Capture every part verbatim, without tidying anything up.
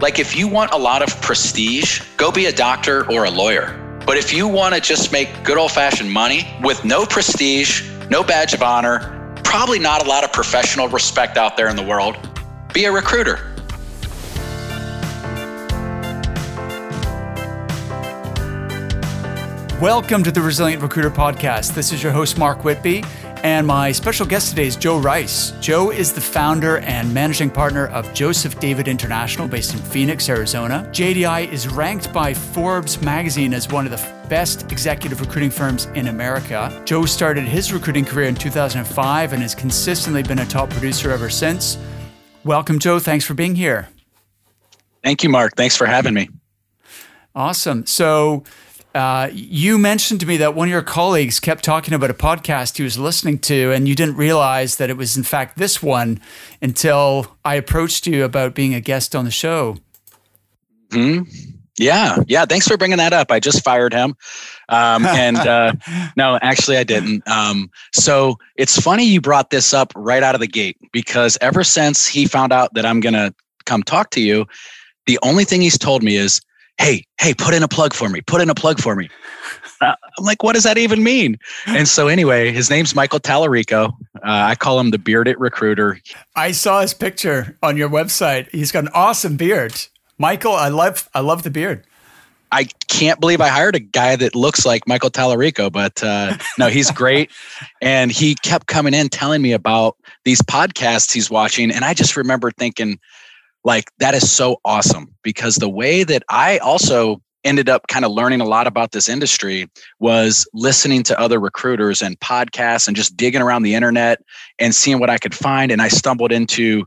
Like if you want a lot of prestige, go be a doctor or a lawyer. But if you want to just make good old-fashioned money with no prestige, no badge of honor, probably not a lot of professional respect out there in the world, be a recruiter. Welcome to the Resilient Recruiter Podcast. This is your host, Mark Whitby, and my special guest today is Joe Rice. Joe is the founder and managing partner of Joseph David International based in Phoenix, Arizona. J D I is ranked by Forbes magazine as one of the best executive recruiting firms in America. Joe started his recruiting career in two thousand five and has consistently been a top producer ever since. Welcome, Joe. Thanks for being here. Thank you, Mark. Thanks for having me. Awesome. So, Uh, you mentioned to me that one of your colleagues kept talking about a podcast he was listening to, and you didn't realize that it was, in fact, this one until I approached you about being a guest on the show. Hmm. Yeah. Yeah. Thanks for bringing that up. I just fired him. Um, and uh, no, actually, I didn't. Um, so it's funny you brought this up right out of the gate, because ever since he found out that I'm going to come talk to you, the only thing he's told me is, Hey, hey, put in a plug for me. Put in a plug for me. Uh, I'm like, what does that even mean? And so anyway, his name's Michael Tallarico. Uh, I call him the bearded recruiter. I saw his picture on your website. He's got an awesome beard. Michael, I love I love the beard. I can't believe I hired a guy that looks like Michael Tallarico, but uh, no, he's great. And he kept coming in telling me about these podcasts he's watching. And I just remember thinking, like, that is so awesome, because the way that I also ended up kind of learning a lot about this industry was listening to other recruiters and podcasts and just digging around the internet and seeing what I could find. And I stumbled into,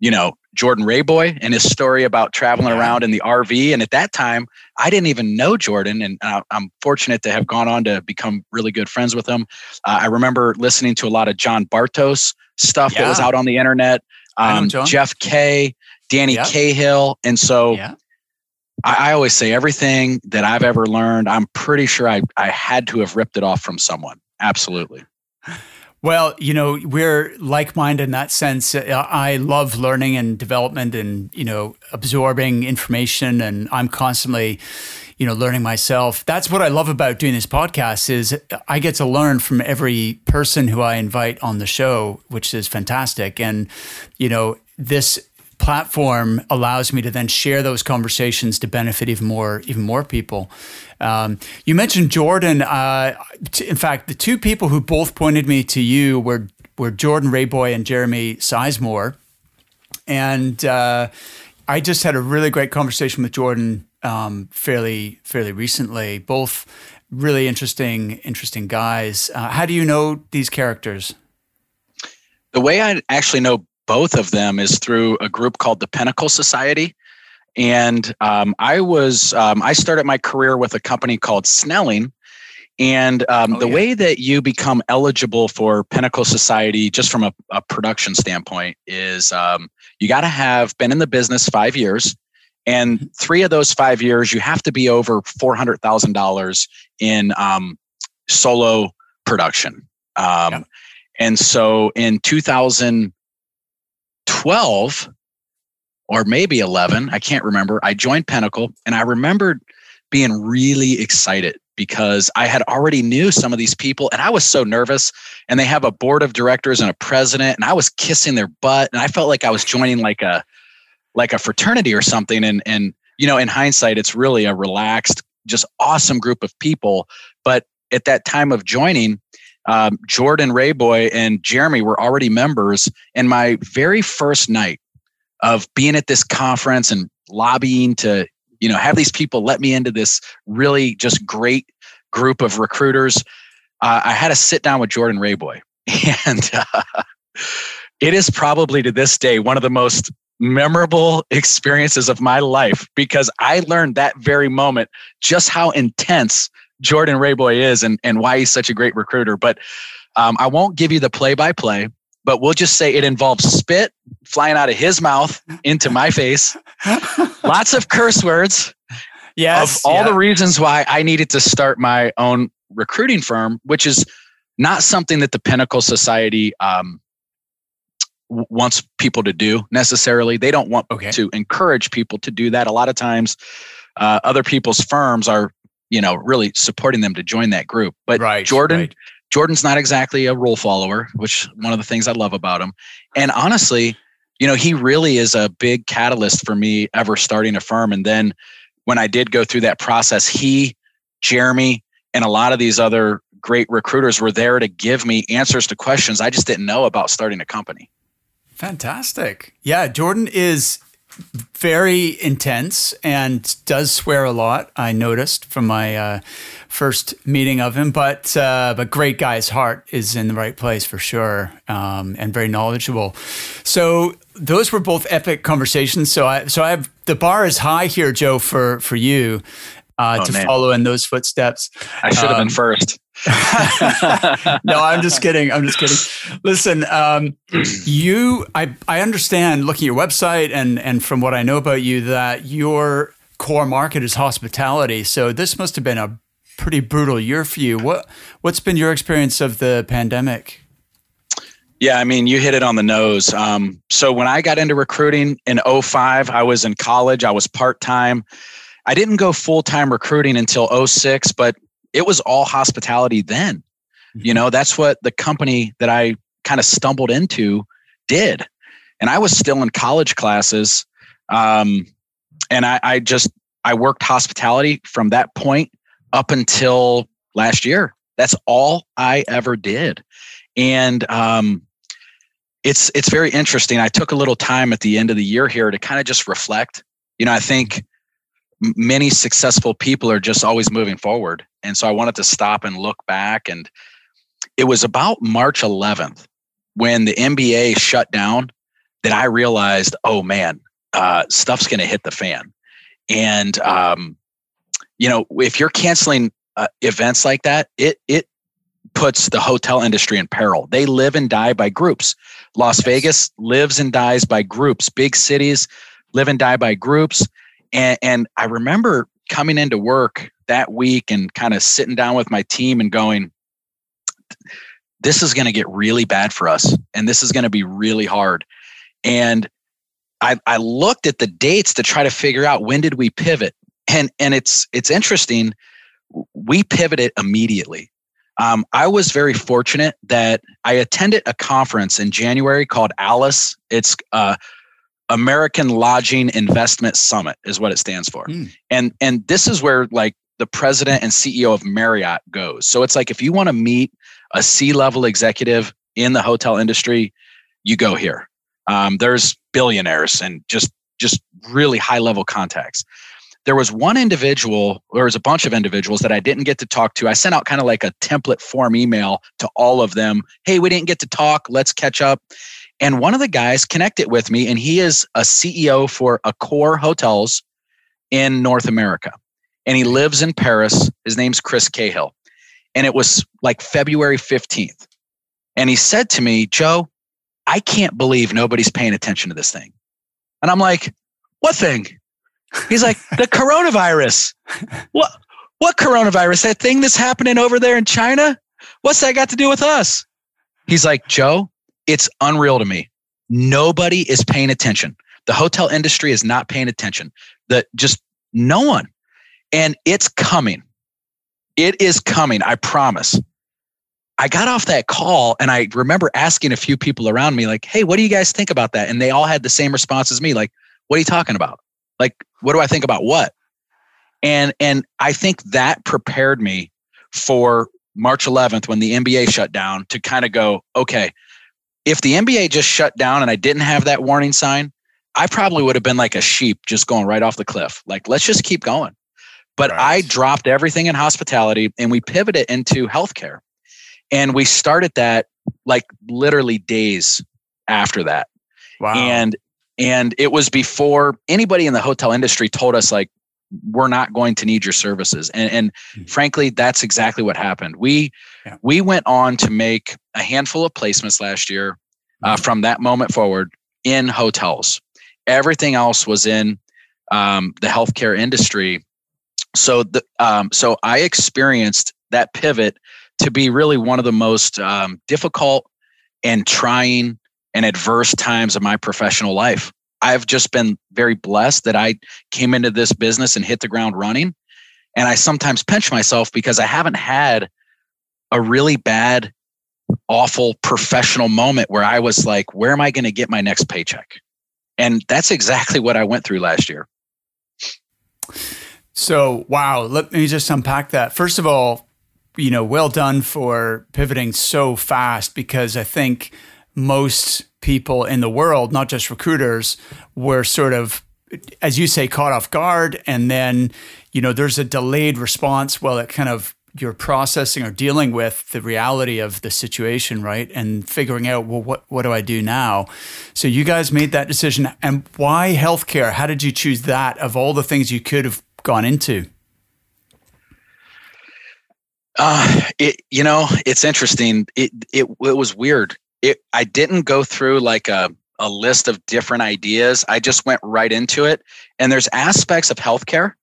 you know, Jordan Rayboy and his story about traveling around in the R V. And at that time, I didn't even know Jordan. And I'm fortunate to have gone on to become really good friends with him. Uh, I remember listening to a lot of John Bartos stuff yeah. that was out on the internet. Um, Jeff Kay, Danny yep. Cahill. And so yep. I, I always say everything that I've ever learned, I'm pretty sure I, I had to have ripped it off from someone. Absolutely. Well, you know, we're like-minded in that sense. I love learning and development and, you know, absorbing information, and I'm constantly, you know, learning myself. That's what I love about doing this podcast is I get to learn from every person who I invite on the show, which is fantastic. And, you know, this platform allows me to then share those conversations to benefit even more, even more people. Um, you mentioned Jordan. Uh, t- in fact, the two people who both pointed me to you were were Jordan Rayboy and Jeremy Sizemore. And uh, I just had a really great conversation with Jordan um, fairly fairly recently. Both really interesting interesting guys. Uh, how do you know these characters? The way I actually know both of them is through a group called the Pinnacle Society. And um, I was, um, I started my career with a company called Snelling. And um, oh, the yeah. way that you become eligible for Pinnacle Society, just from a, a production standpoint, is um, you got to have been in the business five years. And three of those five years, you have to be over four hundred thousand dollars in um, solo production. Um, yeah. And so in two thousand twelve or maybe eleven, I can't remember, I joined Pinnacle, and I remembered being really excited because I had already knew some of these people, and I was so nervous, and they have a board of directors and a president, and I was kissing their butt, and I felt like I was joining like a like a fraternity or something. And and you know, in hindsight, it's really a relaxed, just awesome group of people. But at that time of joining, Um, Jordan Rayboy and Jeremy were already members. And my very first night of being at this conference and lobbying to, you know, have these people let me into this really just great group of recruiters, uh, I had a sit down with Jordan Rayboy. And uh, it is probably to this day one of the most memorable experiences of my life, because I learned that very moment just how intense Jordan Rayboy is and, and why he's such a great recruiter. But um, I won't give you the play-by-play, but we'll just say it involves spit flying out of his mouth into my face, lots of curse words, yes, of all yeah. the reasons why I needed to start my own recruiting firm, which is not something that the Pinnacle Society um, wants people to do necessarily. They don't want okay. to encourage people to do that. A lot of times uh, other people's firms are, you know, really supporting them to join that group. But right, Jordan, right. Jordan's not exactly a rule follower, which is one of the things I love about him. And honestly, you know, he really is a big catalyst for me ever starting a firm. And then when I did go through that process, he, Jeremy, and a lot of these other great recruiters were there to give me answers to questions I just didn't know about starting a company. Fantastic. Yeah, Jordan is very intense and does swear a lot, I noticed from my uh, first meeting of him, but uh, but great guy's heart is in the right place for sure, um, and very knowledgeable. So those were both epic conversations. So I so I have, the bar is high here, Joe, for for you uh, oh, to man. follow in those footsteps. I should have um, been first. No, I'm just kidding. I'm just kidding. Listen, um, you, I, I understand looking at your website and, and from what I know about you, that your core market is hospitality. So this must have been a pretty brutal year for you. What, what's been your experience of the pandemic? Yeah, I mean, you hit it on the nose. Um, so when I got into recruiting in oh five, I was in college. I was part-time. I didn't go full-time recruiting until oh six, but it was all hospitality then. You know, that's what the company that I kind of stumbled into did. And I was still in college classes. Um, and I, I just, I worked hospitality from that point up until last year. That's all I ever did. And um, it's, it's very interesting. I took a little time at the end of the year here to kind of just reflect. You know, I think many successful people are just always moving forward. And so I wanted to stop and look back. And it was about March eleventh when the N B A shut down that I realized, oh man, uh, stuff's going to hit the fan. And, um, you know, if you're canceling uh, events like that, it, it puts the hotel industry in peril. They live and die by groups. Las yes. Vegas lives and dies by groups. Big cities live and die by groups. And, and I remember coming into work that week and kind of sitting down with my team and going, this is going to get really bad for us. And this is going to be really hard. And I, I looked at the dates to try to figure out when did we pivot. And, and it's, it's interesting. We pivoted immediately. Um, I was very fortunate that I attended a conference in January called Alice. It's, uh, American Lodging Investment Summit is what it stands for. Mm. And and this is where like the president and C E O of Marriott goes. So it's like, if you want to meet a C-level executive in the hotel industry, you go here. Um, there's billionaires and just, just really high-level contacts. There was one individual, or there was a bunch of individuals that I didn't get to talk to. I sent out kind of like a template form email to all of them. Hey, we didn't get to talk. Let's catch up. And one of the guys connected with me, and he is a C E O for Accor Hotels in North America. And he lives in Paris. His name's Chris Cahill. And it was like February fifteenth. And he said to me, Joe, I can't believe nobody's paying attention to this thing. And I'm like, what thing? He's like, the coronavirus. What, what coronavirus? That thing that's happening over there in China? What's that got to do with us? He's like, Joe, it's unreal to me. Nobody is paying attention. The hotel industry is not paying attention. The just no one. And it's coming. It is coming. I promise. I got off that call and I remember asking a few people around me like, hey, what do you guys think about that? And they all had the same response as me. Like, what are you talking about? Like, what do I think about what? And, and I think that prepared me for March eleventh when the N B A shut down to kind of go, okay, if the N B A just shut down and I didn't have that warning sign, I probably would have been like a sheep just going right off the cliff. Like, let's just keep going. But right. I dropped everything in hospitality and we pivoted into healthcare. And we started that like literally days after that. Wow. And, and it was before anybody in the hotel industry told us like, we're not going to need your services. And, and mm-hmm. frankly, that's exactly what happened. We, yeah. we went on to make a handful of placements last year uh, mm-hmm. from that moment forward in hotels. Everything else was in um, the healthcare industry. So, the, um, so I experienced that pivot to be really one of the most um, difficult and trying and adverse times of my professional life. I've just been very blessed that I came into this business and hit the ground running. And I sometimes pinch myself because I haven't had a really bad, awful professional moment where I was like, where am I going to get my next paycheck? And that's exactly what I went through last year. So, wow. Let me just unpack that. First of all, you know, well done for pivoting so fast, because I think most people in the world, not just recruiters, were sort of, as you say, caught off guard. And then, you know, there's a delayed response while it kind of you're processing or dealing with the reality of the situation, right? And figuring out, well, what, what do I do now? So you guys made that decision. And why healthcare? How did you choose that of all the things you could have gone into? Uh, it, you know, it's interesting. It, it, it was weird. It, I didn't go through like a, a list of different ideas. I just went right into it. And there's aspects of healthcare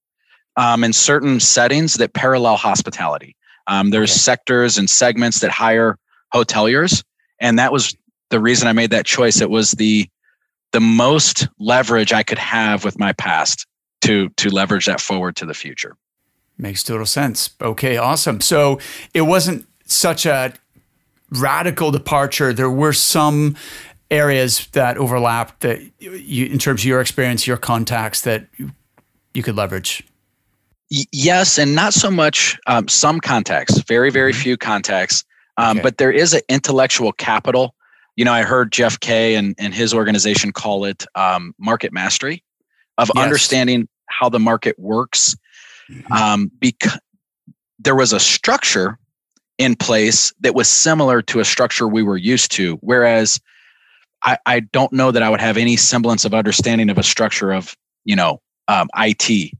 Um, in certain settings that parallel hospitality. Um, there's okay. sectors and segments that hire hoteliers. And that was the reason I made that choice. It was the the most leverage I could have with my past to to leverage that forward to the future. Makes total sense. Okay, awesome. So it wasn't such a radical departure. There were some areas that overlapped that you, in terms of your experience, your contacts that you could leverage. Yes, and not so much um, some contacts, very, very few contacts, um, okay. but there is an intellectual capital. You know, I heard Jeff Kay and, and his organization call it um, market mastery of yes. understanding how the market works. Mm-hmm. Um, because there was a structure in place that was similar to a structure we were used to, whereas I, I don't know that I would have any semblance of understanding of a structure of, you know, um, I T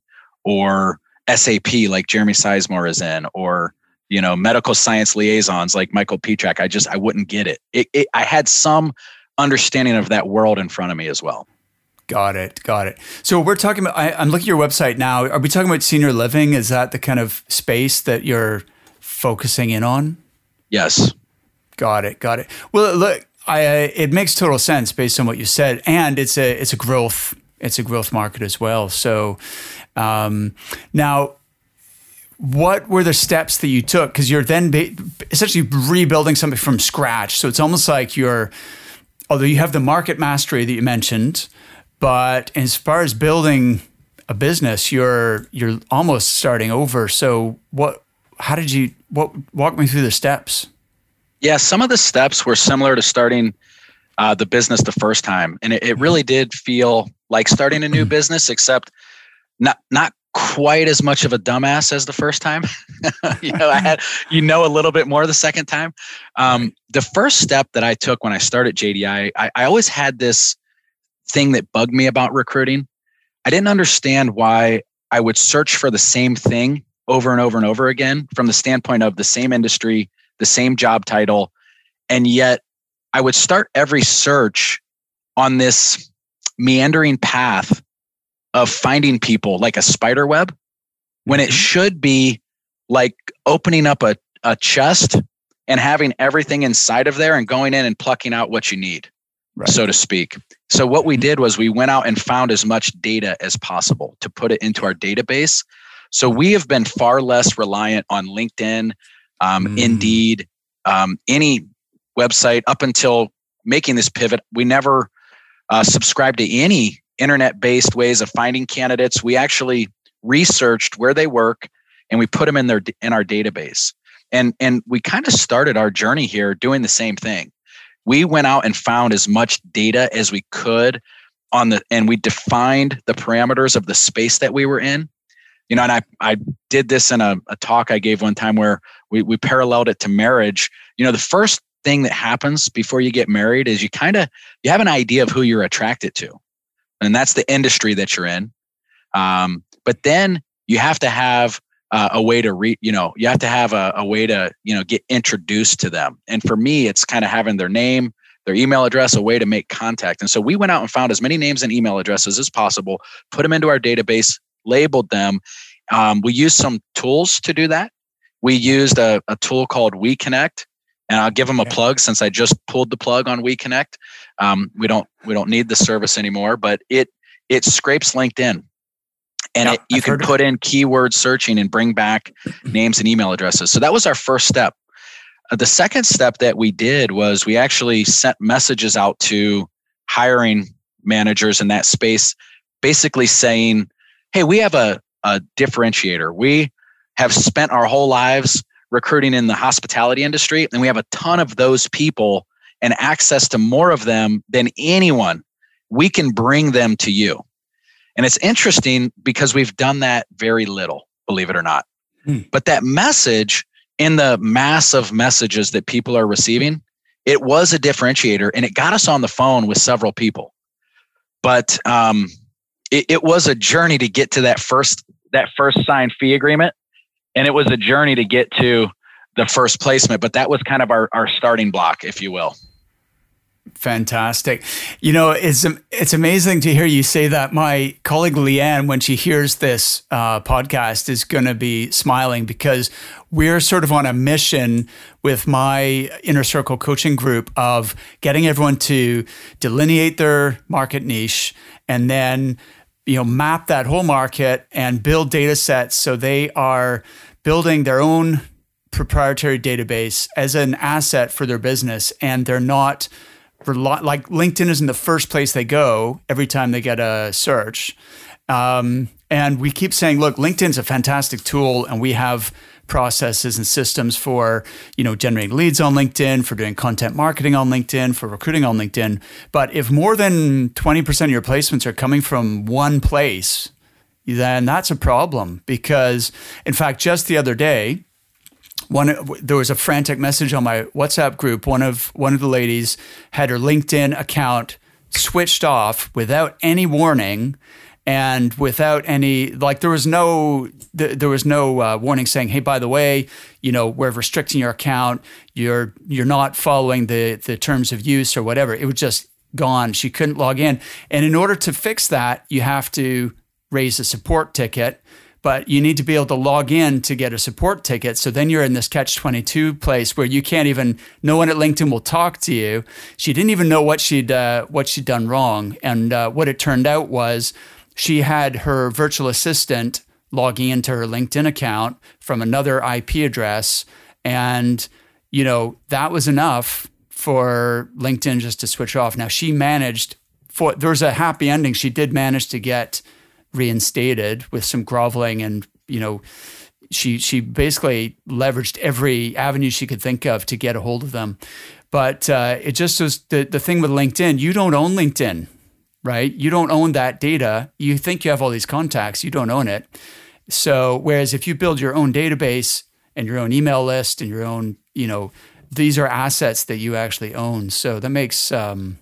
or S A P like Jeremy Sizemore is in, or, you know, medical science liaisons like Michael Petrak. I just, I wouldn't get it. It, it. I had some understanding of that world in front of me as well. Got it. Got it. So we're talking about, I, I'm looking at your website now. Are we talking about senior living? Is that the kind of space that you're focusing in on? Yes. Got it. Got it. Well, look, I, it makes total sense based on what you said. And it's a, it's a growth It's a growth market as well. So um, now, what were the steps that you took? Because you're then ba- essentially rebuilding something from scratch. So it's almost like you're, although you have the market mastery that you mentioned, but as far as building a business, you're you're almost starting over. So what? How did you? What? Walk me through the steps. Yeah, some of the steps were similar to starting uh, the business the first time, and it, it really did feel like starting a new business, except not not quite as much of a dumbass as the first time. you know, I had you know a little bit more the second time. Um, the first step that I took when I started J D I, I, I always had this thing that bugged me about recruiting. I didn't understand why I would search for the same thing over and over and over again from the standpoint of the same industry, the same job title, and yet I would start every search on this meandering path of finding people like a spider web, when it should be like opening up a, a chest and having everything inside of there and going in and plucking out what you need, right, so to speak. So what we did was we went out and found as much data as possible to put it into our database. So we have been far less reliant on LinkedIn, um, mm. Indeed, um, any website up until making this pivot. We never Uh, subscribe to any internet-based ways of finding candidates. We actually researched where they work, and we put them in their in our database. And and we kind of started our journey here doing the same thing. We went out and found as much data as we could on the, and we defined the parameters of the space that we were in. You know, and I I did this in a, a talk I gave one time where we we paralleled it to marriage. You know, the first thing that happens before you get married is you kind of, you have an idea of who you're attracted to. And that's the industry that you're in. Um, but then you have to have uh, a way to read, you know, you have to have a, a way to, you know, get introduced to them. And for me, it's kind of having their name, their email address, a way to make contact. And so we went out and found as many names and email addresses as possible, put them into our database, labeled them. Um, we used some tools to do that. We used a, a tool called WeConnect. And I'll give them a yeah. plug since I just pulled the plug on WeConnect. Um, we don't we don't need the service anymore, but it it scrapes LinkedIn. And yeah, it, you I've can put in keyword searching and bring back names and email addresses. So that was our first step. Uh, the second step that we did was we actually sent messages out to hiring managers in that space, basically saying, hey, we have a, a differentiator. We have spent our whole lives recruiting in the hospitality industry, and we have a ton of those people and access to more of them than anyone. We can bring them to you. And it's interesting because we've done that very little, believe it or not. Hmm. But that message, in the mass of messages that people are receiving, it was a differentiator, and it got us on the phone with several people. But um, it, it was a journey to get to that first that first signed fee agreement, and it was a journey to get to the first placement. But that was kind of our, our starting block, if you will. Fantastic. You know, it's it's amazing to hear you say that. My colleague Leanne, when she hears this uh, podcast, is going to be smiling, because we're sort of on a mission with my Inner Circle coaching group of getting everyone to delineate their market niche and then, you know, map that whole market and build data sets so they are building their own proprietary database as an asset for their business, and they're not like LinkedIn isn't the first place they go every time they get a search. Um, and we keep saying, look, LinkedIn's a fantastic tool, and we have processes and systems for, you know, generating leads on LinkedIn, for doing content marketing on LinkedIn, for recruiting on LinkedIn. But if more than twenty percent of your placements are coming from one place, then that's a problem. Because in fact, just the other day, One, there was a frantic message on my WhatsApp group. One of one of the ladies had her LinkedIn account switched off without any warning, and without any like there was no there was no uh, warning saying, hey, by the way, you know, we're restricting your account. You're you're not following the the terms of use or whatever. It was just gone. She couldn't log in, and in order to fix that, you have to raise a support ticket. But you need to be able to log in to get a support ticket. So then you're in this catch twenty-two place where you can't even, no one at LinkedIn will talk to you. She didn't even know what she'd, uh, what she'd done wrong. And uh, what it turned out was she had her virtual assistant logging into her LinkedIn account from another I P address. And, you know, that was enough for LinkedIn just to switch off. Now she managed, for, there was a happy ending. She did manage to get reinstated with some groveling, and you know, she she basically leveraged every avenue she could think of to get a hold of them. But uh, it just was the the thing with LinkedIn. You don't own LinkedIn, right? You don't own that data. You think you have all these contacts, you don't own it. So whereas if you build your own database and your own email list and your own, you know, these are assets that you actually own. So that makes, um,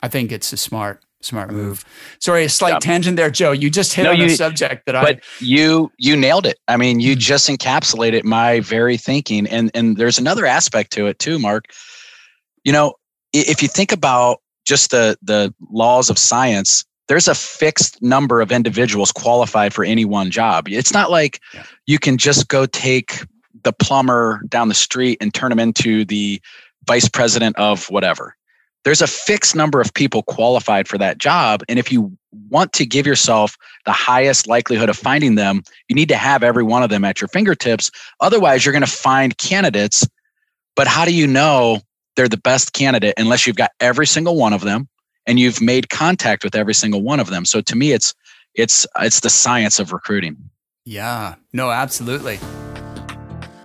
I think it's a smart. Smart move. Sorry, a slight um, tangent there, Joe. You just hit no, on you, a subject that I... But you you nailed it. I mean, you just encapsulated my very thinking. And, and there's another aspect to it too, Mark. You know, if you think about just the, the laws of science, there's a fixed number of individuals qualified for any one job. It's not like yeah. you can just go take the plumber down the street and turn him into the vice president of whatever. There's a fixed number of people qualified for that job. And if you want to give yourself the highest likelihood of finding them, you need to have every one of them at your fingertips. Otherwise, you're going to find candidates. But how do you know they're the best candidate unless you've got every single one of them and you've made contact with every single one of them? So to me, it's it's it's the science of recruiting. Yeah, no, absolutely.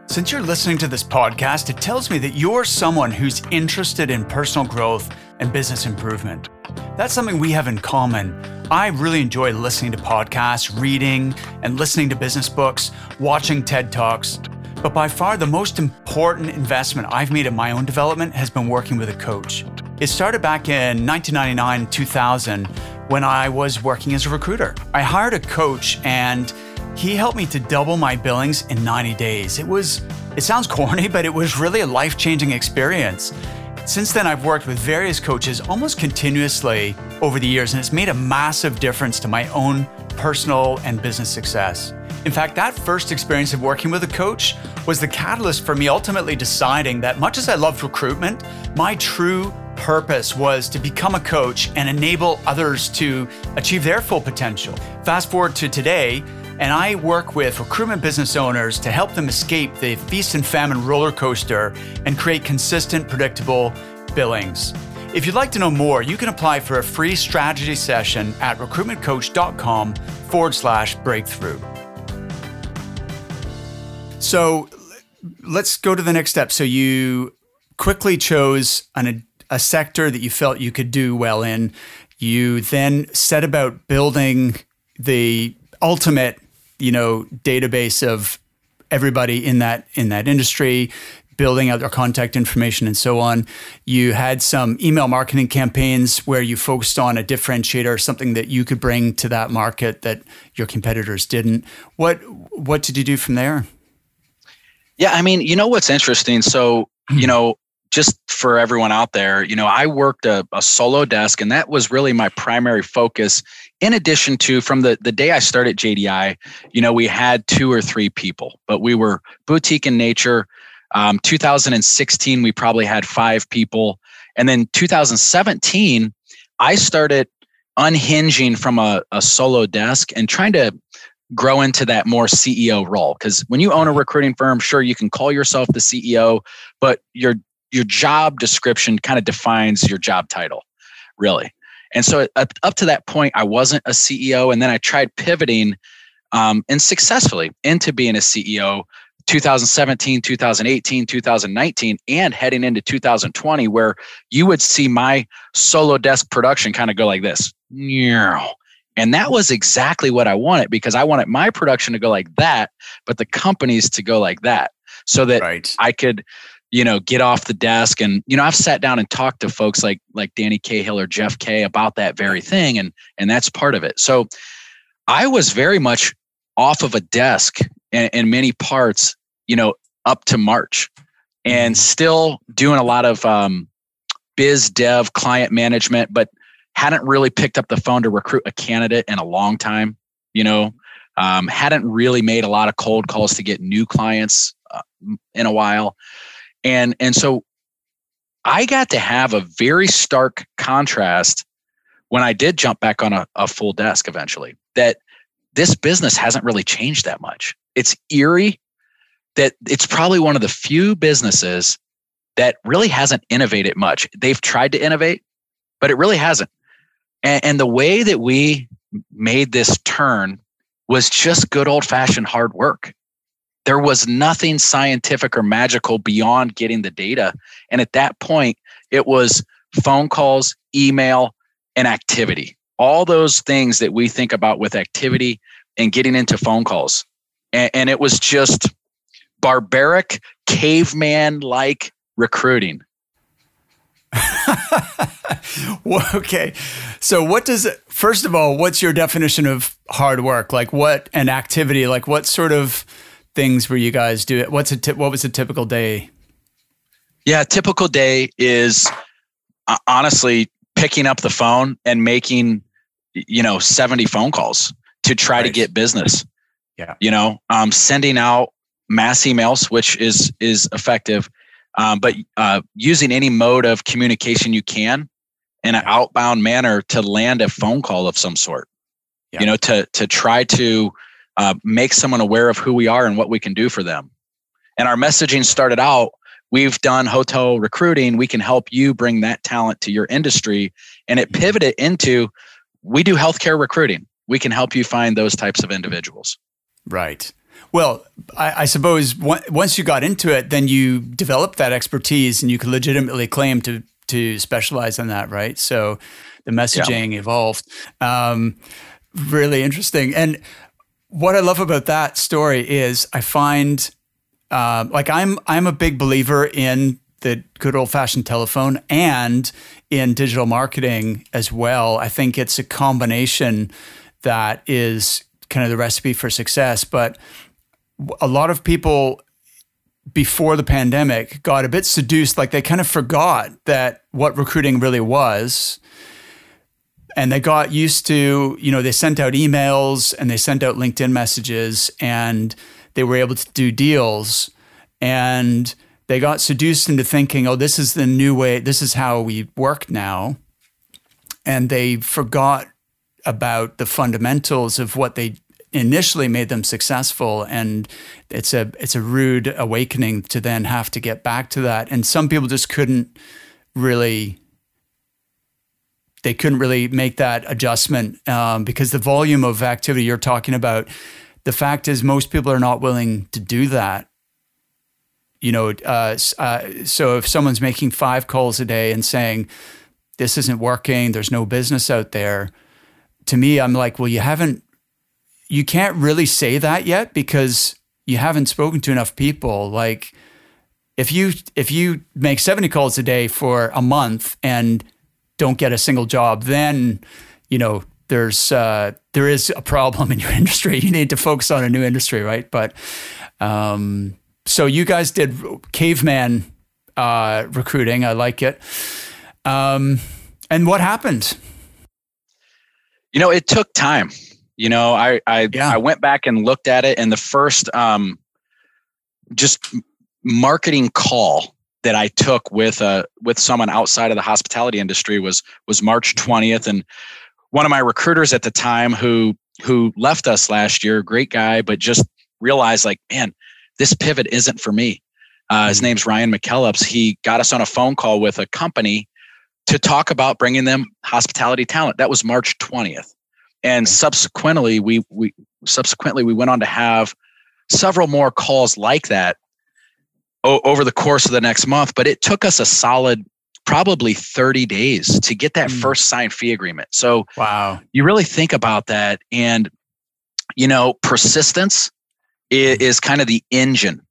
Since you're listening to this podcast, it tells me that you're someone who's interested in personal growth and business improvement. That's something we have in common. I really enjoy listening to podcasts, reading and listening to business books, watching TED Talks. But by far the most important investment I've made in my own development has been working with a coach. It started back in nineteen ninety-nine, two thousand, when I was working as a recruiter. I hired a coach, and he helped me to double my billings in ninety days. It was, it sounds corny, but it was really a life-changing experience. Since then, I've worked with various coaches almost continuously over the years, and it's made a massive difference to my own personal and business success. In fact, that first experience of working with a coach was the catalyst for me ultimately deciding that much as I loved recruitment, my true purpose was to become a coach and enable others to achieve their full potential. Fast forward to today, and I work with recruitment business owners to help them escape the feast and famine roller coaster and create consistent, predictable billings. If you'd like to know more, you can apply for a free strategy session at recruitmentcoach.com forward slash breakthrough. So let's go to the next step. So you quickly chose an, a sector that you felt you could do well in. You then set about building the ultimate, you know, database of everybody in that in that industry, building out their contact information and so on. You had some email marketing campaigns where you focused on a differentiator, something that you could bring to that market that your competitors didn't. What what did you do from there? Yeah, I mean, you know what's interesting? So, you know, just for everyone out there, you know, I worked a, a solo desk, and that was really my primary focus. In addition to, from the, the day I started J D I, you know, we had two or three people, but we were boutique in nature. Um, two thousand sixteen, we probably had five people. And then two thousand seventeen, I started unhinging from a, a solo desk and trying to grow into that more C E O role. Because when you own a recruiting firm, sure, you can call yourself the C E O, but your your job description kind of defines your job title, really. And so up, up to that point, I wasn't a C E O. And then I tried pivoting um, and successfully into being a C E O two thousand seventeen, two thousand eighteen, two thousand nineteen, and heading into two thousand twenty, where you would see my solo desk production kind of go like this. And that was exactly what I wanted, because I wanted my production to go like that, but the companies to go like that, so that right. I could, you know, get off the desk. And, you know, I've sat down and talked to folks like, like Danny Cahill or Jeff Kay about that very thing. And, and that's part of it. So I was very much off of a desk in, in many parts, you know, up to March, and still doing a lot of um, biz dev, client management, but hadn't really picked up the phone to recruit a candidate in a long time, you know, um, hadn't really made a lot of cold calls to get new clients uh, in a while. And, and so I got to have a very stark contrast when I did jump back on a, a full desk eventually, that this business hasn't really changed that much. It's eerie that it's probably one of the few businesses that really hasn't innovated much. They've tried to innovate, but it really hasn't. And the way that we made this turn was just good old-fashioned hard work. There was nothing scientific or magical beyond getting the data. And at that point, it was phone calls, email, and activity. All those things that we think about with activity and getting into phone calls. And, and it was just barbaric, caveman-like recruiting. Well, okay. So what does, first of all, what's your definition of hard work? Like what, an activity, like what sort of things were you guys doing? What's a t- what was a typical day? Yeah. A typical day is uh, honestly picking up the phone and making, you know, seventy phone calls to try nice. to get business. Yeah. You know, um, sending out mass emails, which is, is effective. Um, but uh, using any mode of communication you can in an outbound manner to land a phone call of some sort, yeah. you know, to to try to uh, make someone aware of who we are and what we can do for them. And our messaging started out, we've done hotel recruiting. We can help you bring that talent to your industry. And it pivoted into, we do healthcare recruiting. We can help you find those types of individuals. Right. Well, I, I suppose once you got into it, then you developed that expertise and you could legitimately claim to to specialize in that, right? So the messaging yeah. evolved. Um, really interesting. And what I love about that story is I find, uh, like I'm I'm a big believer in the good old-fashioned telephone and in digital marketing as well. I think it's a combination that is kind of the recipe for success. But a lot of people before the pandemic got a bit seduced, like they kind of forgot that what recruiting really was. And they got used to, you know, they sent out emails and they sent out LinkedIn messages and they were able to do deals. And they got seduced into thinking, oh, this is the new way. This is how we work now. And they forgot about the fundamentals of what they initially made them successful. And it's a it's a rude awakening to then have to get back to that. And some people just couldn't really... They couldn't really make that adjustment um, because the volume of activity you're talking about, the fact is most people are not willing to do that. You know, uh, uh, so if someone's making five calls a day and saying, this isn't working, there's no business out there, to me, I'm like, well, you haven't, you can't really say that yet because you haven't spoken to enough people. Like if you, if you make seventy calls a day for a month and don't get a single job, then, you know, there's, uh, there is a problem in your industry. You need to focus on a new industry, right? But, um, so you guys did caveman, uh, recruiting. I like it. Um, and what happened? You know, it took time. You know, I, I, yeah. I went back and looked at it, and the first, um, just marketing call that I took with uh with someone outside of the hospitality industry was was March twentieth, and one of my recruiters at the time who who left us last year, great guy, but just realized like, man, this pivot isn't for me. Uh, his name's Ryan McKellips. He got us on a phone call with a company to talk about bringing them hospitality talent. That was March twentieth, and subsequently we we subsequently we went on to have several more calls like that over the course of the next month. But it took us a solid probably thirty days to get that mm. first signed fee agreement. So wow. You really think about that, and you know, persistence is, is kind of the engine.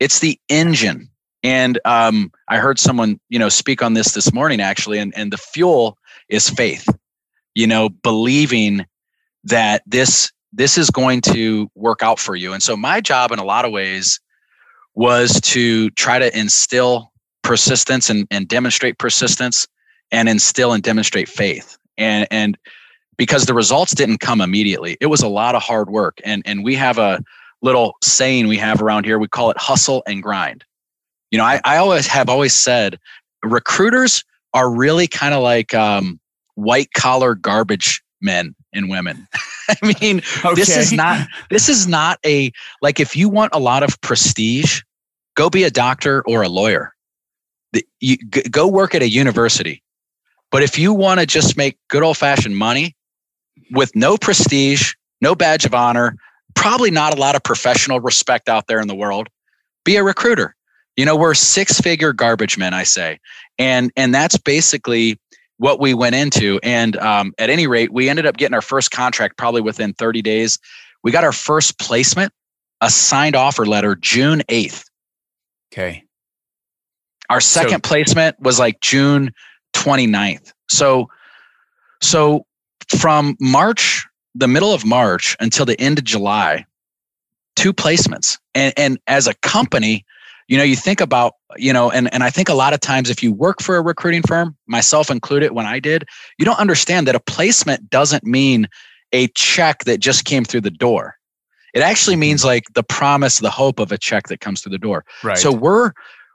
It's the engine. And um, I heard someone, you know, speak on this this morning actually, and and the fuel is faith. You know, believing that this this is going to work out for you. And so my job in a lot of ways was to try to instill persistence and, and demonstrate persistence, and instill and demonstrate faith. And and because the results didn't come immediately, it was a lot of hard work. And and we have a little saying we have around here, we call it hustle and grind. You know, I, I always have always said recruiters are really kind of like um, white collar garbage men and women. I mean, okay. this is not, this is not a, like, if you want a lot of prestige, go be a doctor or a lawyer. The, you, g- go work at a university. But if you want to just make good old fashioned money with no prestige, no badge of honor, probably not a lot of professional respect out there in the world, be a recruiter. You know, we're six figure garbage men, I say. And, and that's basically what we went into. And um, at any rate, we ended up getting our first contract probably within thirty days. We got our first placement, a signed offer letter, June eighth. Okay. Our second so, placement was like June twenty-ninth. So, so from March, the middle of March until the end of July, two placements. And, and as a company, you know, you think about, you know, and, and I think a lot of times if you work for a recruiting firm, myself included when I did, you don't understand that a placement doesn't mean a check that just came through the door. It actually means like the promise, the hope of a check that comes through the door. Right. So we're,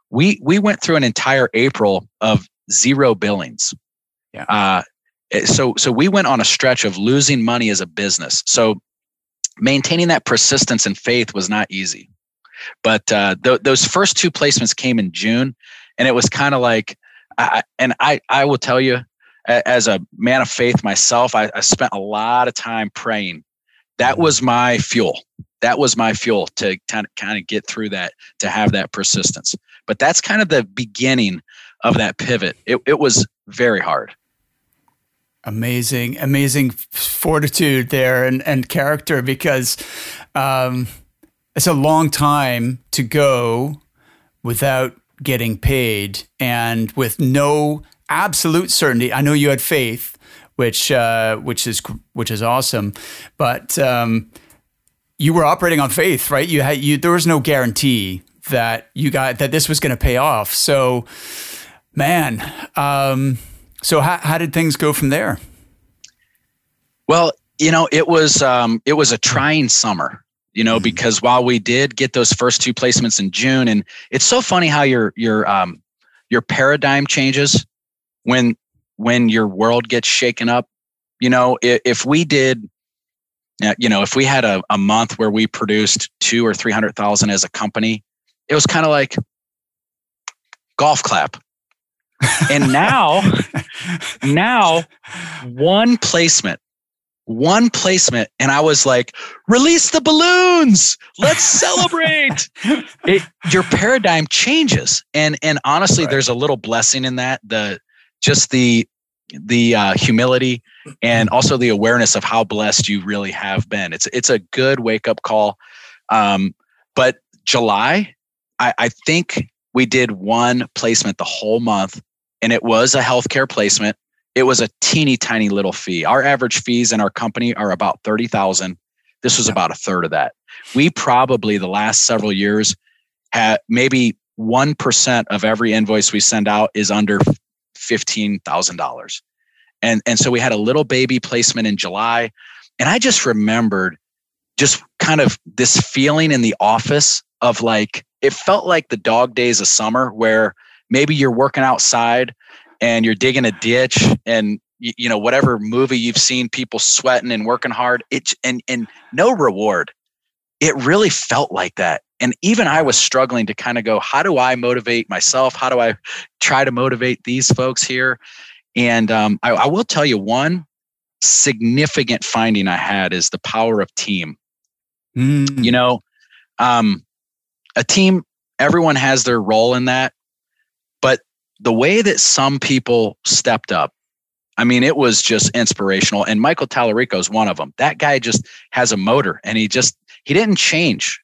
we, we went through an entire April of zero billings. Yeah. Uh, so, so we went on a stretch of losing money as a business. So maintaining that persistence and faith was not easy. But uh, th- those first two placements came in June, and it was kind of like, I, and I, I will tell you, as a man of faith myself, I, I spent a lot of time praying. That was my fuel. That was my fuel to kind of kind of get through that, to have that persistence. But that's kind of the beginning of that pivot. It, it was very hard. Amazing, amazing fortitude there and, and character, because um it's a long time to go without getting paid and with no absolute certainty. I know you had faith, which uh, which is which is awesome, but um, you were operating on faith, right? You had you there was no guarantee that you got that this was going to pay off. So, man, um, so how how did things go from there? Well, you know, it was um, it was a trying summer, you know, mm-hmm. because while we did get those first two placements in June, and it's so funny how your your um, your paradigm changes when when your world gets shaken up. You know, if, if we did, you know, if we had a, a month where we produced two or three hundred thousand as a company, it was kind of like golf clap. And now, now one placement. One placement, and I was like, release the balloons. Let's celebrate. It, your paradigm changes. And and honestly, right. there's a little blessing in that. The just the the uh, humility and also the awareness of how blessed you really have been. It's it's a good wake-up call. Um, but July, I, I think we did one placement the whole month, and it was a healthcare placement. It was a teeny tiny little fee. Our average fees in our company are about thirty thousand. This was about a third of that. We probably the last several years had maybe one percent of every invoice we send out is under fifteen thousand dollars. And and so we had a little baby placement in July, and I just remembered just kind of this feeling in the office of like, it felt like the dog days of summer where maybe you're working outside and you're digging a ditch, and you know whatever movie you've seen, people sweating and working hard. It and and no reward. It really felt like that. And even I was struggling to kind of go, how do I motivate myself? How do I try to motivate these folks here? And um, I, I will tell you one significant finding I had is the power of team. Mm. You know, um, a team. Everyone has their role in that, but the way that some people stepped up, I mean, it was just inspirational. And Michael Tallarico is one of them. That guy just has a motor, and he just, he didn't change.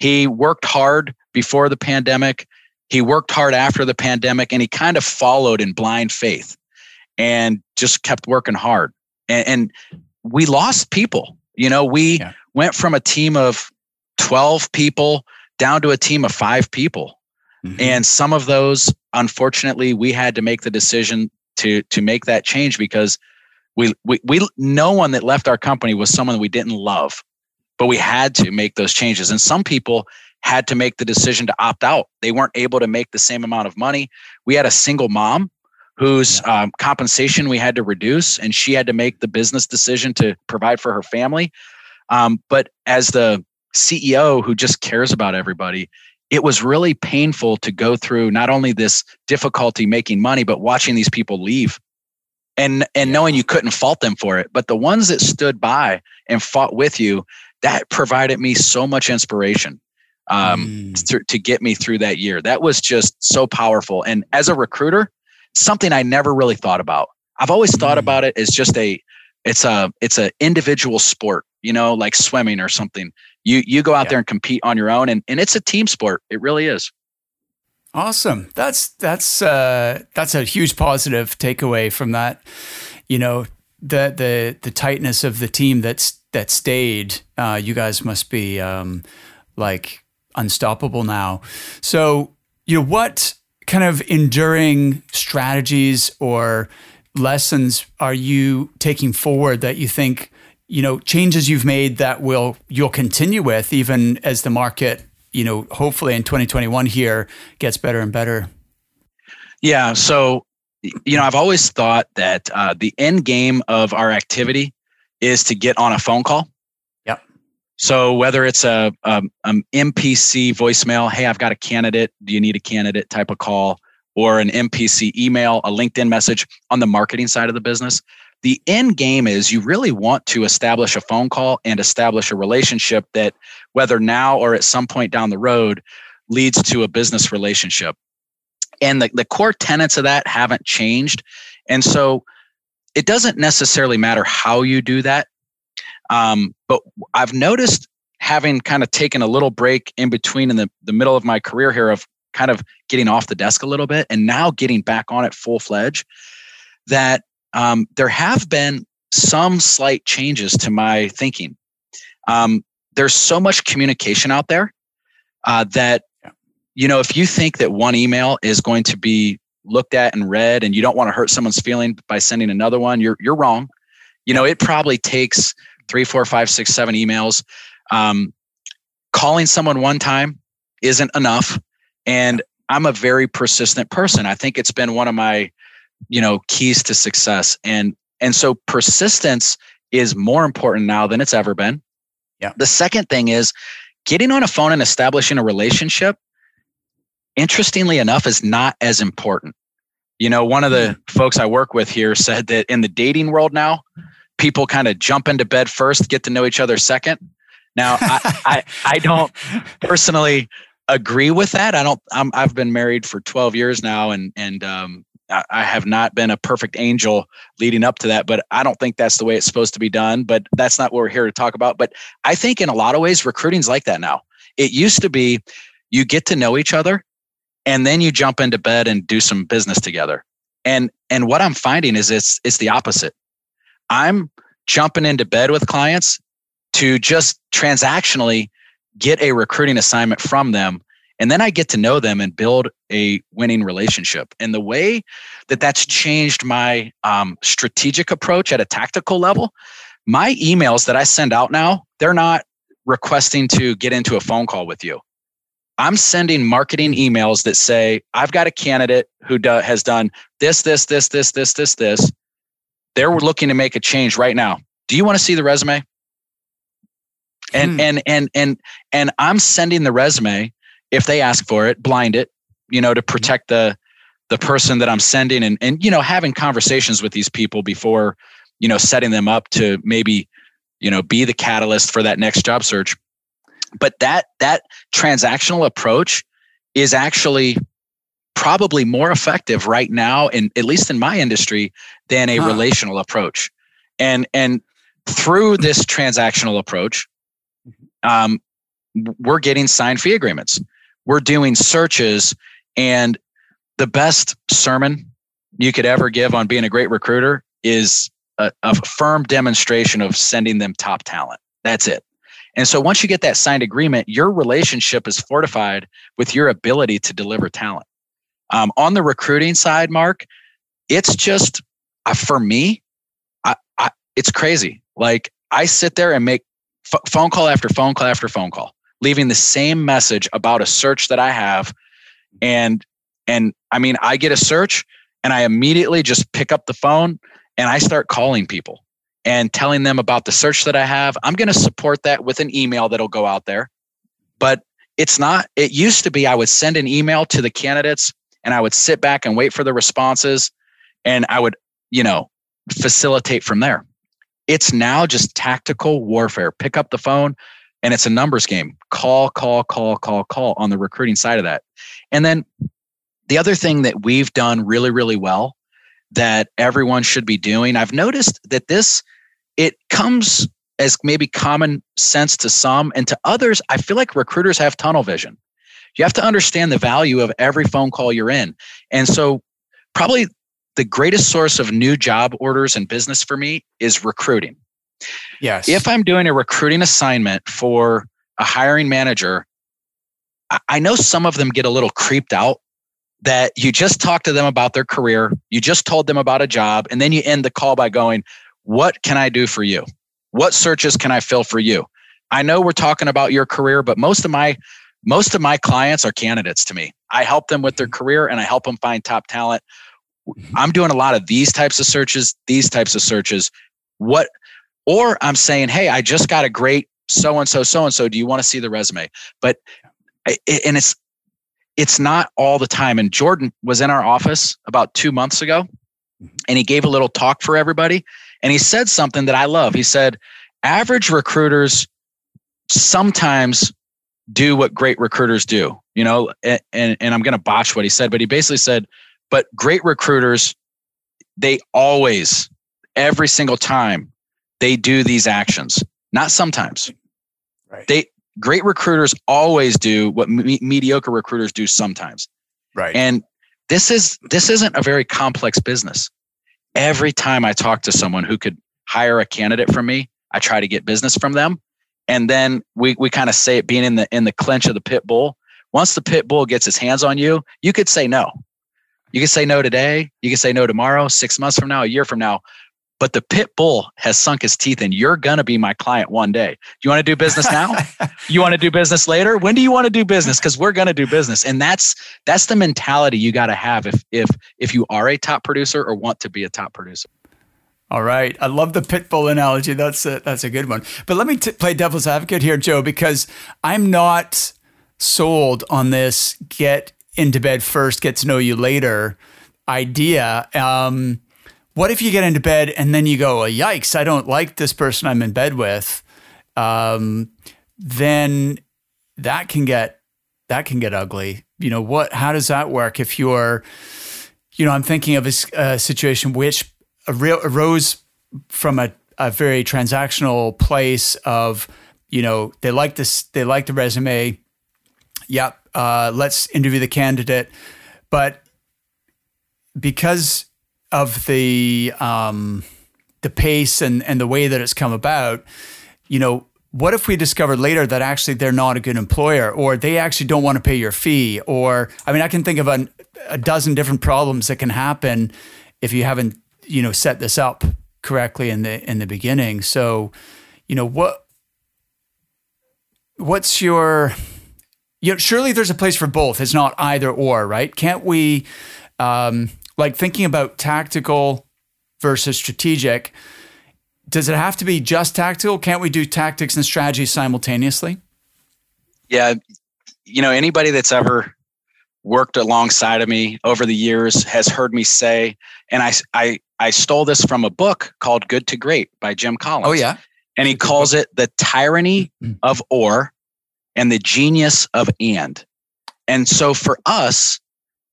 He worked hard before the pandemic. He worked hard after the pandemic, and he kind of followed in blind faith and just kept working hard. And, and we lost people. You know, we yeah. went from a team of twelve people down to a team of five people. Mm-hmm. And some of those, unfortunately, we had to make the decision to to make that change because we we we no one that left our company was someone that we didn't love, but we had to make those changes. And some people had to make the decision to opt out. They weren't able to make the same amount of money. We had a single mom whose yeah. um, compensation we had to reduce, and she had to make the business decision to provide for her family. Um, but as the C E O who just cares about everybody, it was really painful to go through not only this difficulty making money, but watching these people leave and, and knowing you couldn't fault them for it. But the ones that stood by and fought with you, that provided me so much inspiration um, mm. to, to get me through that year. That was just so powerful. And as a recruiter, something I never really thought about. I've always thought mm. about it as just a, it's a, it's an individual sport, you know, like swimming or something. You you go out yeah. there and compete on your own, and, and it's a team sport. It really is. Awesome. That's that's uh, that's a huge positive takeaway from that. You know, the the the tightness of the team that's that stayed. Uh, you guys must be um, like unstoppable now. So, you know, what kind of enduring strategies or lessons are you taking forward that you think, you know, changes you've made that will you'll continue with even as the market, you know, hopefully in twenty twenty-one here gets better and better? Yeah. So, you know, I've always thought that uh, the end game of our activity is to get on a phone call. Yep. So whether it's a um, um, M P C voicemail, hey, I've got a candidate. Do you need a candidate type of call? Or an M P C email, a LinkedIn message on the marketing side of the business. The end game is you really want to establish a phone call and establish a relationship that, whether now or at some point down the road, leads to a business relationship. And the, the core tenets of that haven't changed. And so it doesn't necessarily matter how you do that. Um, but I've noticed, having kind of taken a little break in between in the, the middle of my career here of kind of getting off the desk a little bit and now getting back on it full-fledged, that Um, there have been some slight changes to my thinking. Um, there's so much communication out there uh, that, you know, if you think that one email is going to be looked at and read and you don't want to hurt someone's feeling by sending another one, you're you're wrong. you know, it probably takes three, four, five, six, seven emails. Um, calling someone one time isn't enough. And I'm a very persistent person. I think it's been one of my, you know, keys to success. And, and so persistence is more important now than it's ever been. Yeah. The second thing is getting on a phone and establishing a relationship, interestingly enough, is not as important. You know, one of the folks I work with here said that in the dating world now, people kind of jump into bed first, get to know each other second. Now, I, I, I don't personally agree with that. I don't. I'm, I've been married for twelve years now, and and um, I, I have not been a perfect angel leading up to that. But I don't think that's the way it's supposed to be done. But that's not what we're here to talk about. But I think in a lot of ways, recruiting's like that now. It used to be you get to know each other, and then you jump into bed and do some business together. And and what I'm finding is it's it's the opposite. I'm jumping into bed with clients to just transactionally get a recruiting assignment from them. And then I get to know them and build a winning relationship. And the way that that's changed my um, strategic approach at a tactical level, my emails that I send out now, they're not requesting to get into a phone call with you. I'm sending marketing emails that say, I've got a candidate who do- has done this, this, this, this, this, this, this. They're looking to make a change right now. Do you want to see the resume? And, hmm. and, and, and, and I'm sending the resume, if they ask for it, blind it, you know, to protect the, the person that I'm sending and, and, you know, having conversations with these people before, you know, setting them up to maybe, you know, be the catalyst for that next job search. But that, that transactional approach is actually probably more effective right now, in, at least in my industry, than a huh. relational approach. And, and through this transactional approach, Um, we're getting signed fee agreements. We're doing searches, and the best sermon you could ever give on being a great recruiter is a, a firm demonstration of sending them top talent. That's it. And so once you get that signed agreement, your relationship is fortified with your ability to deliver talent. Um, on the recruiting side, Mark, it's just, uh, for me, I, I, it's crazy. Like, I sit there and make F- phone call after phone call after phone call, leaving the same message about a search that I have. And, and I mean, I get a search and I immediately just pick up the phone and I start calling people and telling them about the search that I have. I'm going to support that with an email that'll go out there, but it's not, it used to be, I would send an email to the candidates and I would sit back and wait for the responses and I would, you know, facilitate from there. It's now just tactical warfare. Pick up the phone and it's a numbers game. Call, call, call, call, call on the recruiting side of that. And then the other thing that we've done really, really well that everyone should be doing, I've noticed that this, it comes as maybe common sense to some, and to others, I feel like recruiters have tunnel vision. You have to understand the value of every phone call you're in. And so probably the greatest source of new job orders and business for me is recruiting. Yes. If I'm doing a recruiting assignment for a hiring manager, I know some of them get a little creeped out that you just talked to them about their career, you just told them about a job, and then you end the call by going, what can I do for you? What searches can I fill for you? I know we're talking about your career, but most of my most of my clients are candidates to me. I help them with their career and I help them find top talent. I'm doing a lot of these types of searches, these types of searches. What, or I'm saying, hey, I just got a great so-and-so, so-and-so. Do you want to see the resume? But, and it's, it's not all the time. And Jordan was in our office about two months ago and he gave a little talk for everybody. And he said something that I love. He said, average recruiters sometimes do what great recruiters do, you know, and, and, and I'm going to botch what he said, but he basically said, but great recruiters, they always, every single time, they do these actions. Not sometimes. Right. They great recruiters always do what me- mediocre recruiters do sometimes. Right. And this is this isn't a very complex business. Every time I talk to someone who could hire a candidate from me, I try to get business from them, and then we we kind of say it being in the in the clinch of the pit bull. Once the pit bull gets his hands on you, you could say no. You can say no today. You can say no tomorrow, six months from now, a year from now. but the pit bull has sunk his teeth in. You're going to be my client one day. You want to do business now? You want to do business later? When do you want to do business? Because we're going to do business. And that's that's the mentality you got to have if if if you are a top producer or want to be a top producer. All right. I love the pit bull analogy. That's a, that's a good one. But let me t- play devil's advocate here, Joe, because I'm not sold on this get into bed first, get to know you later idea. Um, what if you get into bed and then you go, well, yikes, I don't like this person I'm in bed with. Um, then that can get, that can get ugly. You know, what, how does that work? If you're, you know, I'm thinking of a, a situation which a real arose from a, a very transactional place of, you know, they like this, they like the resume. Yep. Uh, let's interview the candidate. But because of the um, the pace and, and the way that it's come about, you know, what if we discover later that actually they're not a good employer, or they actually don't want to pay your fee? Or, I mean, I can think of an, a dozen different problems that can happen if you haven't, you know, set this up correctly in the in the beginning. So, you know, what what's your... You know, surely there's a place for both. It's not either or, right? Can't we, um, like thinking about tactical versus strategic, does it have to be just tactical? Can't we do tactics and strategy simultaneously? Yeah. You know, anybody that's ever worked alongside of me over the years has heard me say, and I, I, I stole this from a book called Good to Great by Jim Collins. Oh, yeah. And he calls it the tyranny mm-hmm. of or, and the genius of and. And so for us,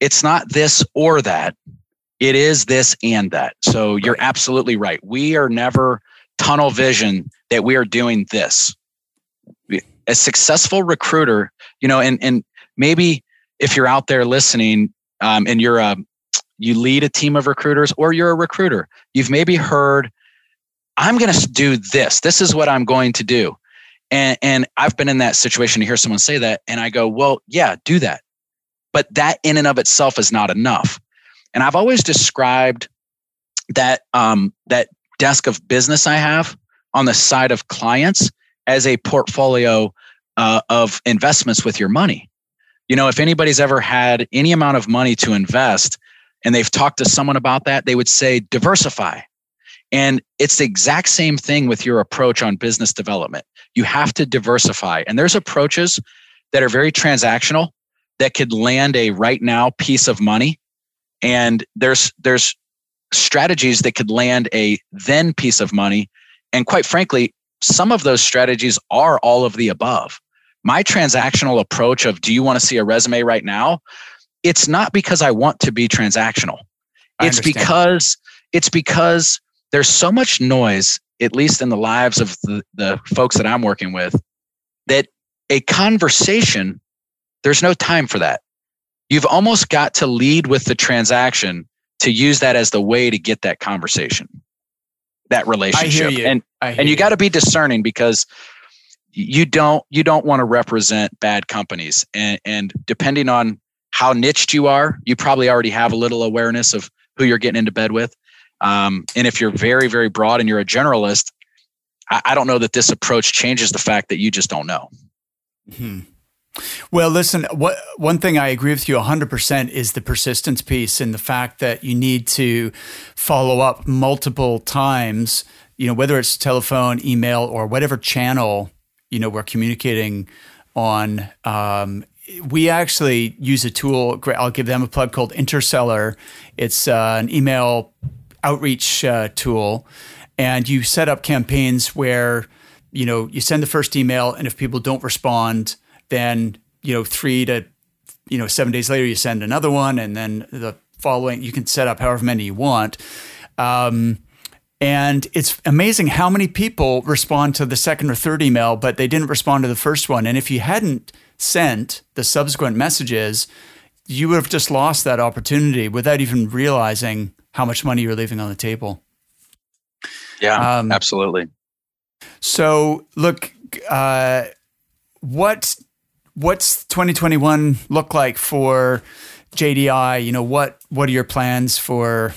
it's not this or that. It is this and that. So you're absolutely right. We are never tunnel vision that we are doing this. A successful recruiter, you know, and and maybe if you're out there listening um, and you're a, you lead a team of recruiters or you're a recruiter, you've maybe heard, I'm going to do this. This is what I'm going to do. And, and I've been in that situation to hear someone say that. And I go, well, yeah, do that. But that in and of itself is not enough. And I've always described that um, that desk of business I have on the side of clients as a portfolio uh, of investments with your money. You know, if anybody's ever had any amount of money to invest and they've talked to someone about that, they would say diversify. And it's the exact same thing with your approach on business development. You have to diversify. And there's approaches that are very transactional that could land a right now piece of money. And there's there's strategies that could land a then piece of money. And quite frankly, some of those strategies are all of the above. My transactional approach of, do you want to see a resume right now? It's not because I want to be transactional. It's because it's because there's so much noise, at least in the lives of the, the folks that I'm working with, that a conversation, there's no time for that. You've almost got to lead with the transaction to use that as the way to get that conversation, that relationship. I hear you. And, I hear and you, you. got to be discerning because you don't you don't want to represent bad companies. And, and depending on how niched you are, you probably already have a little awareness of who you're getting into bed with. Um, and if you're very, very broad and you're a generalist, I, I don't know that this approach changes the fact that you just don't know. Hmm. Well, listen, what, one thing I agree with you one hundred percent is the persistence piece and the fact that you need to follow up multiple times, you know, whether it's telephone, email, or whatever channel, you know, we're communicating on. Um, we actually use a tool, I'll give them a plug, called Interseller. It's uh, an email outreach uh, tool, and you set up campaigns where, you know, you send the first email, and if people don't respond, then, you know, three to, you know, seven days later, you send another one, and then the following, you can set up however many you want. Um, and it's amazing how many people respond to the second or third email, but they didn't respond to the first one. And if you hadn't sent the subsequent messages, you would have just lost that opportunity without even realizing how much money you're leaving on the table. Yeah, um, absolutely. So look, uh, what, what's twenty twenty-one look like for J D I? You know, what, what are your plans for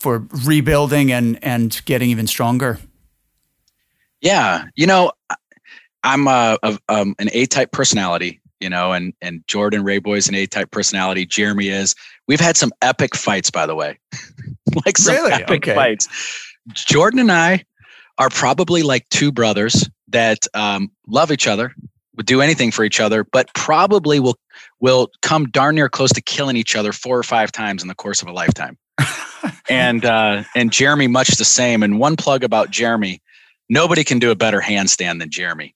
for rebuilding and and getting even stronger? Yeah, you know, I'm a, a um, an A-type personality, you know, and and Jordan Rayboy is an A-type personality. Jeremy is. We've had some epic fights, by the way, like some really? epic okay. fights. Jordan and I are probably like two brothers that um, love each other, would do anything for each other, but probably will will come darn near close to killing each other four or five times in the course of a lifetime. and uh, and Jeremy, much the same. And one plug about Jeremy: nobody can do a better handstand than Jeremy.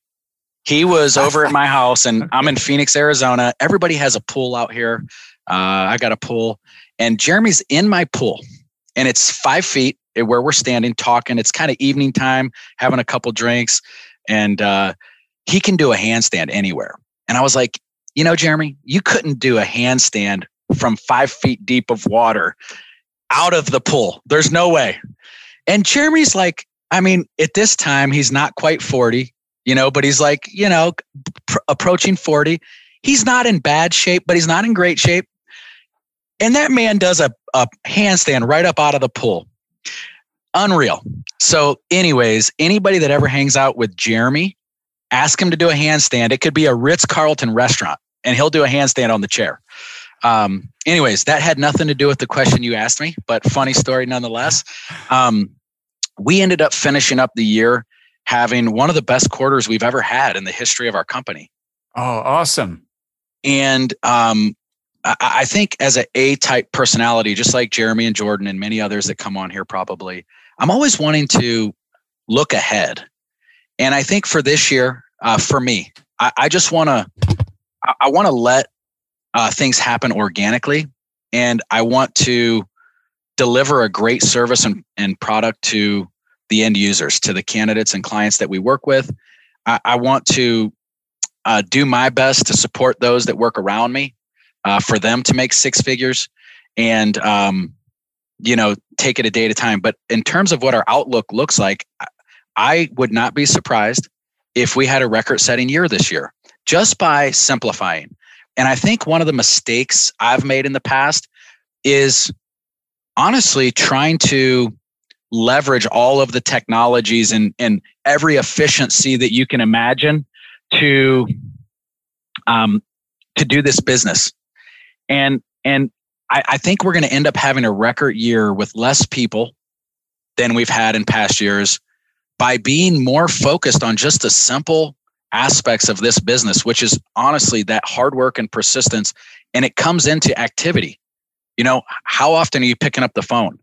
He was over at my house, and okay. I'm in Phoenix, Arizona. Everybody has a pool out here. Uh, I got a pool, and Jeremy's in my pool, and it's five feet where we're standing talking. It's kind of evening time, having a couple drinks, and uh, he can do a handstand anywhere. And I was like, you know, Jeremy, you couldn't do a handstand from five feet deep of water out of the pool. There's no way. And Jeremy's like, I mean, at this time, he's not quite forty. You know, but he's like, you know, pr- approaching forty. He's not in bad shape, but he's not in great shape. And that man does a, a handstand right up out of the pool. Unreal. So anyways, anybody that ever hangs out with Jeremy, ask him to do a handstand. It could be a Ritz-Carlton restaurant, and he'll do a handstand on the chair. Um, anyways, that had nothing to do with the question you asked me, but funny story nonetheless. Um, we ended up finishing up the year having one of the best quarters we've ever had in the history of our company. Oh, awesome. And um, I, I think as an A-type personality, just like Jeremy and Jordan and many others that come on here probably, I'm always wanting to look ahead. And I think for this year, uh, for me, I, I just want to, I, I want to let uh, things happen organically. And I want to deliver a great service and, and product to the end users, to the candidates and clients that we work with. I, I want to uh, do my best to support those that work around me, uh, for them to make six figures, and um, you know, take it a day at a time. But in terms of what our outlook looks like, I would not be surprised if we had a record-setting year this year just by simplifying. And I think one of the mistakes I've made in the past is honestly trying to leverage all of the technologies and, and every efficiency that you can imagine to um, to do this business. And and I, I think we're going to end up having a record year with less people than we've had in past years by being more focused on just the simple aspects of this business, which is honestly that hard work and persistence. And it comes into activity. You know, how often are you picking up the phone?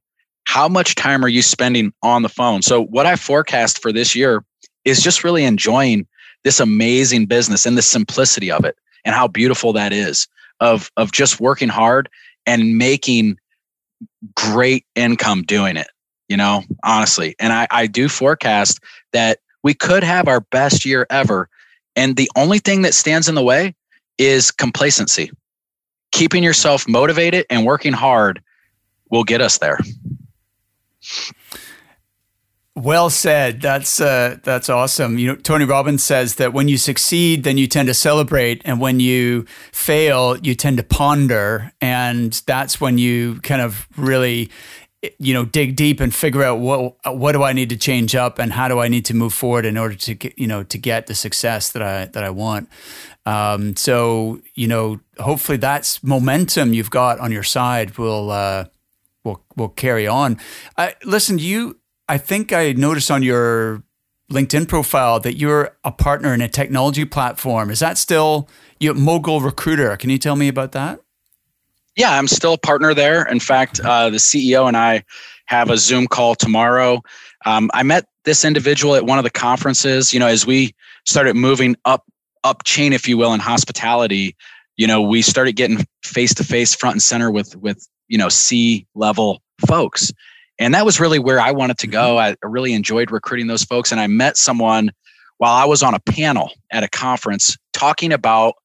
How much time are you spending on the phone? So what I forecast for this year is just really enjoying this amazing business and the simplicity of it and how beautiful that is of, of just working hard and making great income doing it, you know, honestly. And I, I do forecast that we could have our best year ever. And the only thing that stands in the way is complacency. Keeping yourself motivated and working hard will get us there. Well said. That's uh, that's awesome. You know, Tony Robbins says that when you succeed, then you tend to celebrate, and when you fail, you tend to ponder, and that's when you kind of really, you know, dig deep and figure out what what do I need to change up, and how do I need to move forward in order to get, you know, to get the success that I that I want. Um, so you know, hopefully, that's momentum you've got on your side will. Uh, We'll, we'll carry on. Uh, listen, you, I think I noticed on your LinkedIn profile that you're a partner in a technology platform. Is that still you at MogulRecruiter? Can you tell me about that? Yeah, I'm still a partner there. In fact, uh, the C E O and I have a Zoom call tomorrow. Um, I met this individual at one of the conferences. You know, as we started moving up, up chain, if you will, in hospitality, you know, we started getting face to face, front and center with with. you know, C-level folks. And that was really where I wanted to go. I really enjoyed recruiting those folks. And I met someone while I was on a panel at a conference talking about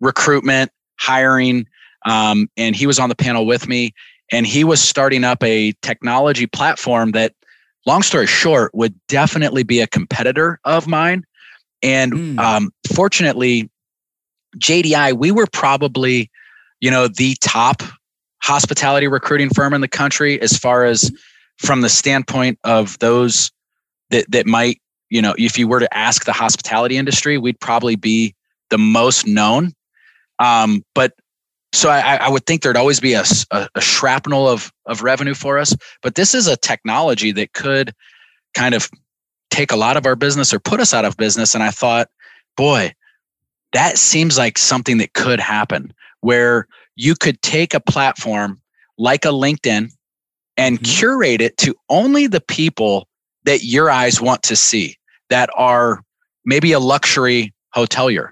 recruitment, hiring. Um, and he was on the panel with me. And he was starting up a technology platform that, long story short, would definitely be a competitor of mine. And mm. um, fortunately, J D I, we were probably, you know, the top hospitality recruiting firm in the country as far as from the standpoint of those that that might, you know, if you were to ask the hospitality industry, we'd probably be the most known. Um, but so I, I would think there'd always be a, a, a shrapnel of of revenue for us. But this is a technology that could kind of take a lot of our business or put us out of business. And I thought, boy, that seems like something that could happen, where you could take a platform like a LinkedIn and mm-hmm. curate it to only the people that your eyes want to see, that are maybe a luxury hotelier.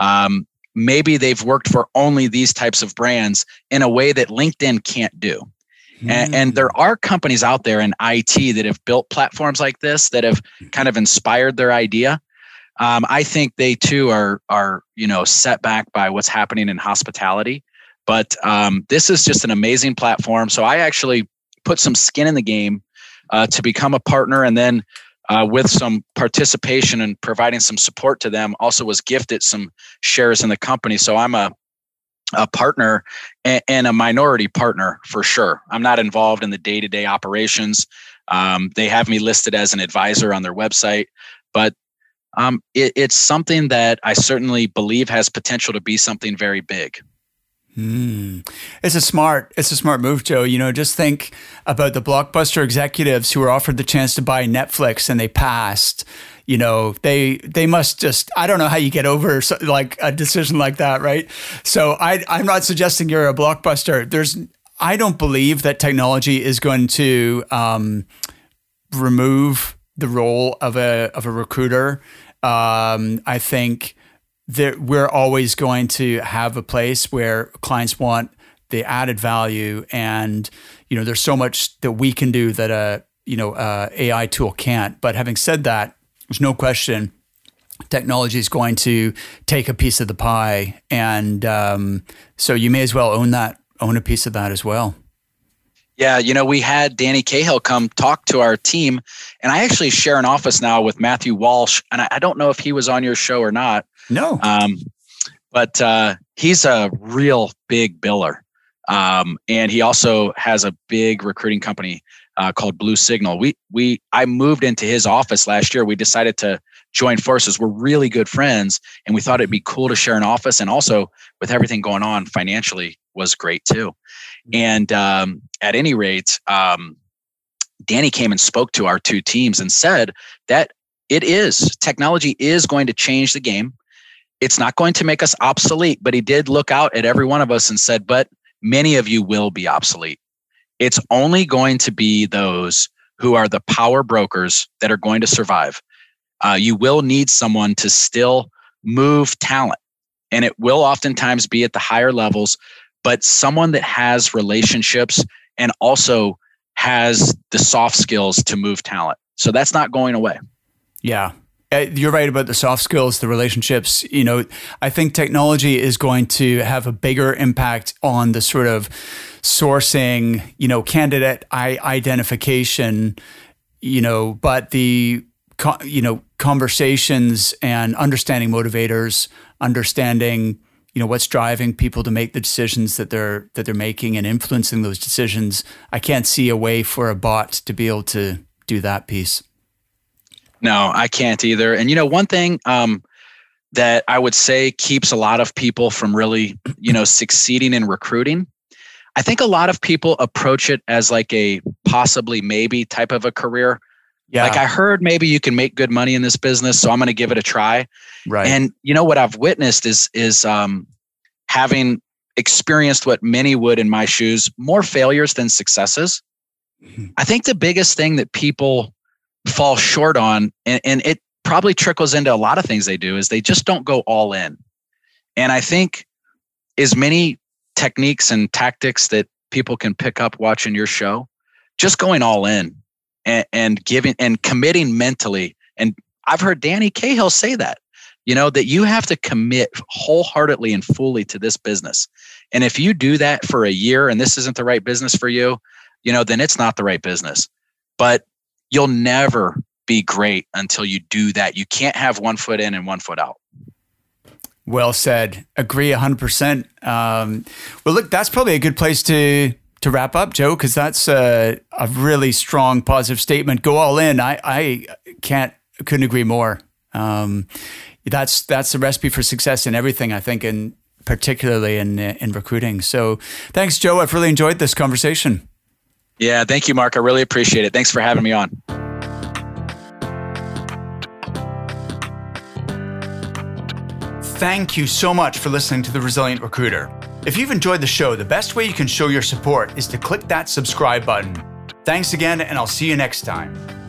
Um, maybe they've worked for only these types of brands in a way that LinkedIn can't do. Mm-hmm. And, and there are companies out there in I T that have built platforms like this that have kind of inspired their idea. Um, I think they too are, are, you know, set back by what's happening in hospitality, but um, this is just an amazing platform. So I actually put some skin in the game uh, to become a partner, and then uh, with some participation and providing some support to them, also was gifted some shares in the company. So I'm a, a partner and, and a minority partner for sure. I'm not involved in the day-to-day operations. Um, they have me listed as an advisor on their website, but Um, it, it's something that I certainly believe has potential to be something very big. Mm. It's a smart, it's a smart move, Joe. You know, just think about the blockbuster executives who were offered the chance to buy Netflix and they passed. You know, they they must just, I don't know how you get over so, like a decision like that, right? So I, I'm not suggesting you're a blockbuster. There's, I don't believe that technology is going to um, remove the role of a of a recruiter. Um, I think that we're always going to have a place where clients want the added value, and you know, there's so much that we can do that a you know a A I tool can't. But having said that, there's no question technology is going to take a piece of the pie, and um, so you may as well own that, own a piece of that as well. Yeah, you know, we had Danny Cahill come talk to our team, and I actually share an office now with Matthew Walsh, and I, I don't know if he was on your show or not. No. Um, but uh, he's a real big biller, um, and he also has a big recruiting company uh, called Blue Signal. We we I moved into his office last year. We decided to join forces. We're really good friends, and we thought it'd be cool to share an office, and also with everything going on financially was great too. And um, at any rate, um, Danny came and spoke to our two teams and said that it is, technology is going to change the game. It's not going to make us obsolete, but he did look out at every one of us and said, but many of you will be obsolete. It's only going to be those who are the power brokers that are going to survive. Uh, you will need someone to still move talent, and it will oftentimes be at the higher levels, but someone that has relationships and also has the soft skills to move talent. So that's not going away. Yeah, you're right about the soft skills, the relationships. You know, I think technology is going to have a bigger impact on the sort of sourcing, you know, candidate identification, you know, but the, you know, conversations and understanding motivators, understanding, you know, what's driving people to make the decisions that they're that they're making and influencing those decisions. I can't see a way for a bot to be able to do that piece. No, I can't either. And you know, one thing um, that I would say keeps a lot of people from really, you know, succeeding in recruiting. I think a lot of people approach it as like a possibly maybe type of a career. Yeah. Like I heard maybe you can make good money in this business, so I'm going to give it a try. Right. And you know what I've witnessed is is um, having experienced what many would in my shoes, more failures than successes. Mm-hmm. I think the biggest thing that people fall short on, and, and it probably trickles into a lot of things they do, is they just don't go all in. And I think as many techniques and tactics that people can pick up watching your show, just going all in. And, and giving and committing mentally. And I've heard Danny Cahill say that, you know, that you have to commit wholeheartedly and fully to this business. And if you do that for a year and this isn't the right business for you, you know, then it's not the right business. But you'll never be great until you do that. You can't have one foot in and one foot out. Well said. Agree one hundred percent. Um, well, look, that's probably a good place to to wrap up, Joe, because that's a, a really strong positive statement. Go all in. I, I can't couldn't agree more. Um, that's that's the recipe for success in everything, I think, and particularly in in recruiting. So thanks, Joe. I've really enjoyed this conversation. Yeah, thank you, Mark. I really appreciate it. Thanks for having me on. Thank you so much for listening to The Resilient Recruiter. If you've enjoyed the show, the best way you can show your support is to click that subscribe button. Thanks again, and I'll see you next time.